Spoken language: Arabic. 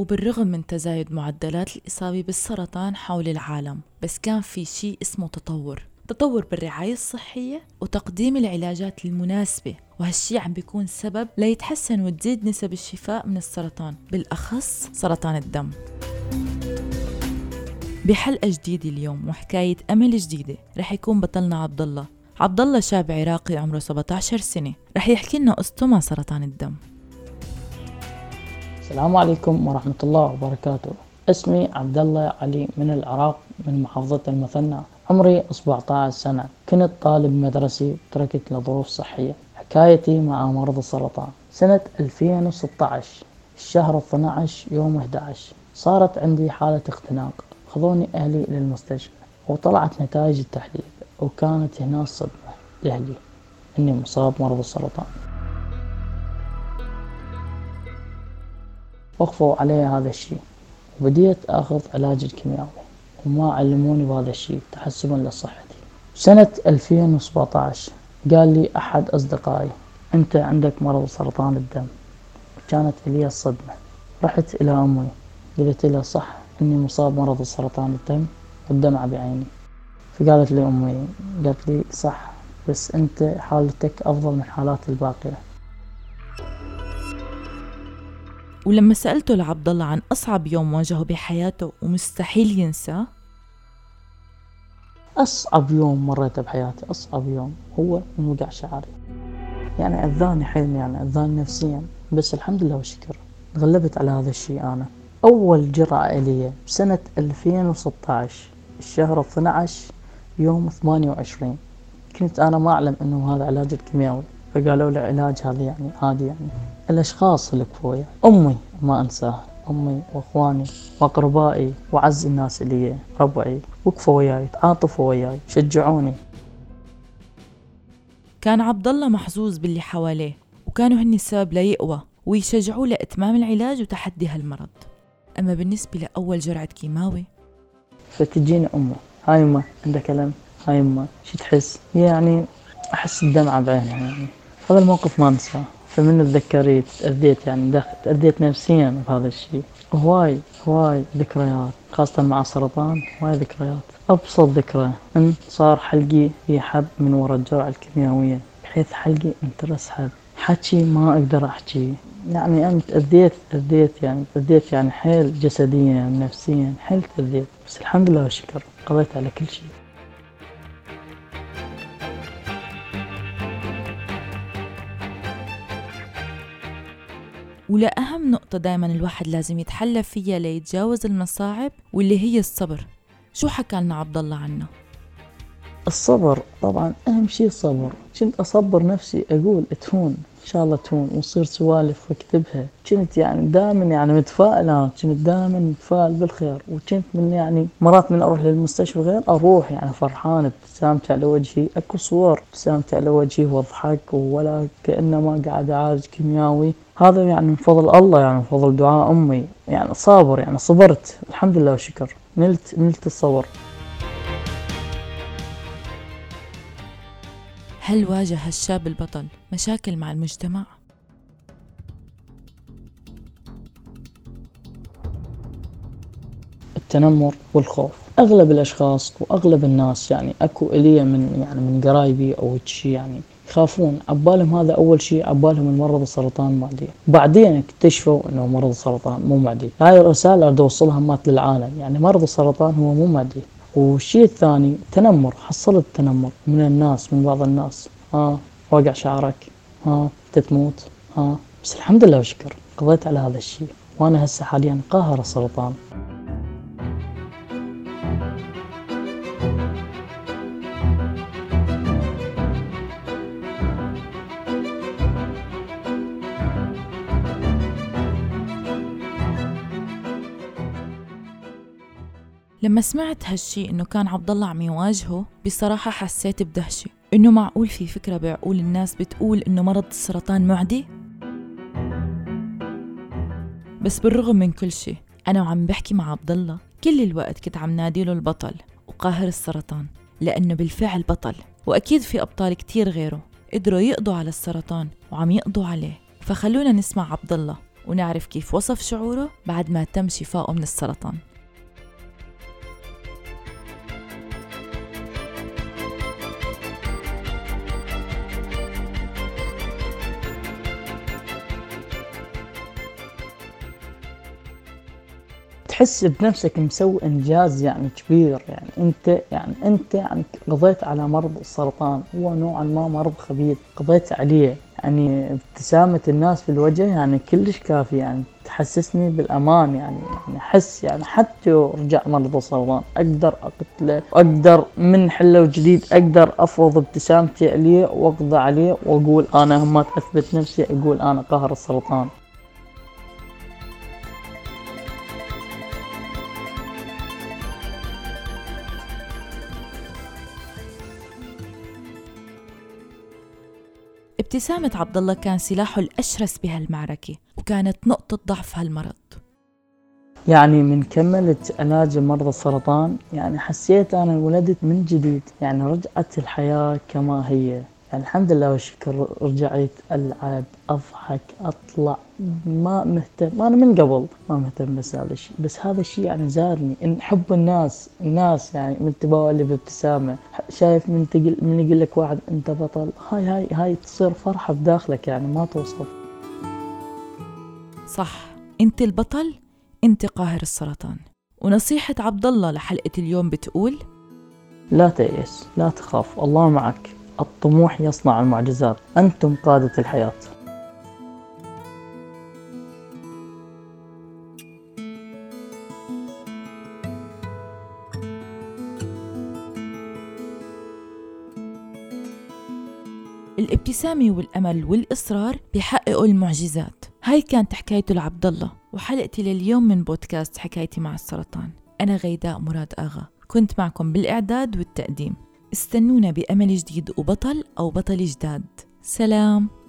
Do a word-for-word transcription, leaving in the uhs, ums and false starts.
وبالرغم من تزايد معدلات الإصابة بالسرطان حول العالم، بس كان في شيء اسمه تطور تطور بالرعاية الصحية وتقديم العلاجات المناسبة، وهالشي عم بيكون سبب ليتحسن وتزيد نسب الشفاء من السرطان، بالأخص سرطان الدم. بحلقة جديدة اليوم وحكاية أمل جديدة رح يكون بطلنا عبد الله عبد الله شاب عراقي عمره سبعة عشر سنة، رح يحكي لنا قصته مع سرطان الدم. السلام عليكم ورحمة الله وبركاته. اسمي عبد الله علي من العراق من محافظة المثنى، عمري سبعة عشر سنة، كنت طالب مدرسي وتركت لظروف صحية. حكايتي مع مرض السرطان سنة ألفين وستة عشر الشهر اثنا عشر يوم أحد عشر صارت عندي حالة اختناق، خذوني أهلي للمستشفى وطلعت نتائج التحليل وكانت هنا الصدمة لأهلي أني مصاب مرض السرطان. وقفوا علي هذا الشيء وبديت أخذ علاج الكيميائي وما علموني بهذا الشيء تحسبا لصحتي. سنة ألفين وسبعة عشر قال لي أحد أصدقائي أنت عندك مرض سرطان الدم، كانت لي الصدمة. رحت إلى أمي قلت لها صح أني مصاب مرض سرطان الدم والدمعة بعيني، فقالت لي أمي قالت لي صح بس أنت حالتك أفضل من حالات الباقية. ولما سألته لعبد الله عن أصعب يوم واجهه بحياته ومستحيل ينساه، أصعب يوم مريت بحياتي أصعب يوم هو وقع شعري، يعني أذاني حيل، يعني أذاني نفسيا، بس الحمد لله والشكر تغلبت على هذا الشيء. أنا أول جرعة إلي بسنة ألفين وستة عشر الشهر اثنا عشر يوم ثمانية وعشرين، كنت أنا ما أعلم أنه هذا علاج الكيميائي، فقالوا لي علاج هذا يعني عادي، يعني الأشخاص اللي كفوية أمي ما أنساها، أمي وأخواني وأقربائي وعز الناس اللي ربعي وقفوا وياي تعاطفوا وياي شجعوني. كان عبد الله محظوظ باللي حواليه وكانوا هن السبب ليقوى ويشجعوه لإتمام العلاج وتحدي هالمرض. أما بالنسبة لأول جرعة كيماوي فتجيني أمه، هاي أمه عندك ألم، هاي أمه شو تحس، يعني أحس الدمعة بعينها، يعني هذا الموقف ما أنساه. فمن اتذكرت تأذيت، يعني دخلت تأذيت نفسيا بهذا الشيء. هواي هواي ذكريات خاصة مع السرطان، هواي ذكريات. أبسط ذكرى أن صار حلقي في حب من وراء الجرعة الكيميائية، بحيث حلقي انترس حب، حكي ما أقدر أحكي، يعني أنا تأذيت تأذيت يعني تأذيت يعني حيل جسديا نفسيا حيل تأذيت، بس الحمد لله والشكر قضيت على كل شيء. ولا أهم نقطة دايماً الواحد لازم يتحلى فيها ليتجاوز المصاعب واللي هي الصبر. شو حكى لنا عبد الله عنه؟ الصبر طبعاً أهم شيء الصبر. كنت أصبر نفسي أقول تهون إن شاء الله تهون ونصير سوالف وأكتبها. كنت يعني دائماً يعني متفائلة، كنت دائماً متفائل بالخير، وكنت من يعني مرات من أروح للمستشفى غير أروح يعني فرحانة بسامتة على وجهي، أكو صور بسامتة على وجهي وأضحك ولا كأنما قاعد أعالج كيميائي. هذا يعني من فضل الله، يعني من فضل دعاء أمي، يعني صابر، يعني صبرت الحمد لله وشكر، نلت نلت الصبر. هل واجه هالشاب البطل مشاكل مع المجتمع؟ التنمر والخوف. أغلب الأشخاص وأغلب الناس يعني أكو إلي من يعني من قرايبي أو شيء يعني يخافون، عبالهم هذا أول شيء، عبالهم المرض السرطان معدي، بعدين اكتشفوا أنه مرض السرطان مو معدي. هاي الرسالة أريد أوصلها مات للعالم، يعني مرض السرطان هو مو معدي. والشيء الثاني تنمر، حصلت تنمر من الناس، من بعض الناس، ها وقع شعرك، ها تتموت، ها بس الحمد لله وشكر قضيت على هذا الشيء، وأنا هسه حاليا قاهرة السرطان. لما سمعت هالشي إنه كان عبد الله عم يواجهه، بصراحة حسيت بدهشة، إنه معقول في فكرة بعقول الناس بتقول إنه مرض السرطان معدي. بس بالرغم من كل شي أنا وعم بحكي مع عبد الله كل الوقت كنت عم ناديله البطل وقاهر السرطان، لأنه بالفعل بطل، وأكيد في أبطال كتير غيره قدروا يقضوا على السرطان وعم يقضوا عليه. فخلونا نسمع عبد الله ونعرف كيف وصف شعوره بعد ما تم شفائه من السرطان. تحس بنفسك مسوي إنجاز يعني كبير، يعني أنت يعني أنت يعني قضيت على مرض السرطان، هو نوعا ما مرض خبيث قضيت عليه. يعني ابتسامة الناس في الوجه يعني كلش كافي، يعني تحسسني بالأمان، يعني يعني أحس يعني حتى رجع مرض السرطان أقدر أقتله، أقدر من حلو جديد أقدر أفرض ابتسامتي عليه وأقضي عليه وأقول أنا هم أثبت نفسي، أقول أنا قهر السرطان. ابتسامة عبد الله كان سلاحه الأشرس بهالمعركة وكانت نقطة ضعف هالمرض. يعني من كملت علاج مرض السرطان يعني حسيت أنا ولدت من جديد، يعني رجعت الحياة كما هي، الحمد لله والشكر. رجعت ألعب، أضحك، أطلع، ما مهتم، أنا من قبل ما مهتم بس هذا الشيء، بس هذا الشيء يعني زارني إن حب الناس. الناس يعني من تباوى اللي بابتسامة، شايف من تقل من يقول لك واحد أنت بطل، هاي هاي هاي تصير فرحة بداخلك يعني ما توصف. صح، أنت البطل، أنت قاهر السرطان. ونصيحة عبد الله لحلقة اليوم بتقول لا تيأس، لا تخاف، الله معك، الطموح يصنع المعجزات، أنتم قادة الحياة. الابتسامة والأمل والإصرار بيحققوا المعجزات. هاي كانت حكايته لعبد الله وحلقتي لليوم من بودكاست حكايتي مع السرطان. أنا غيداء مراد آغا، كنت معكم بالإعداد والتقديم. استنونا بأمل جديد وبطل أو بطل جداد. سلام.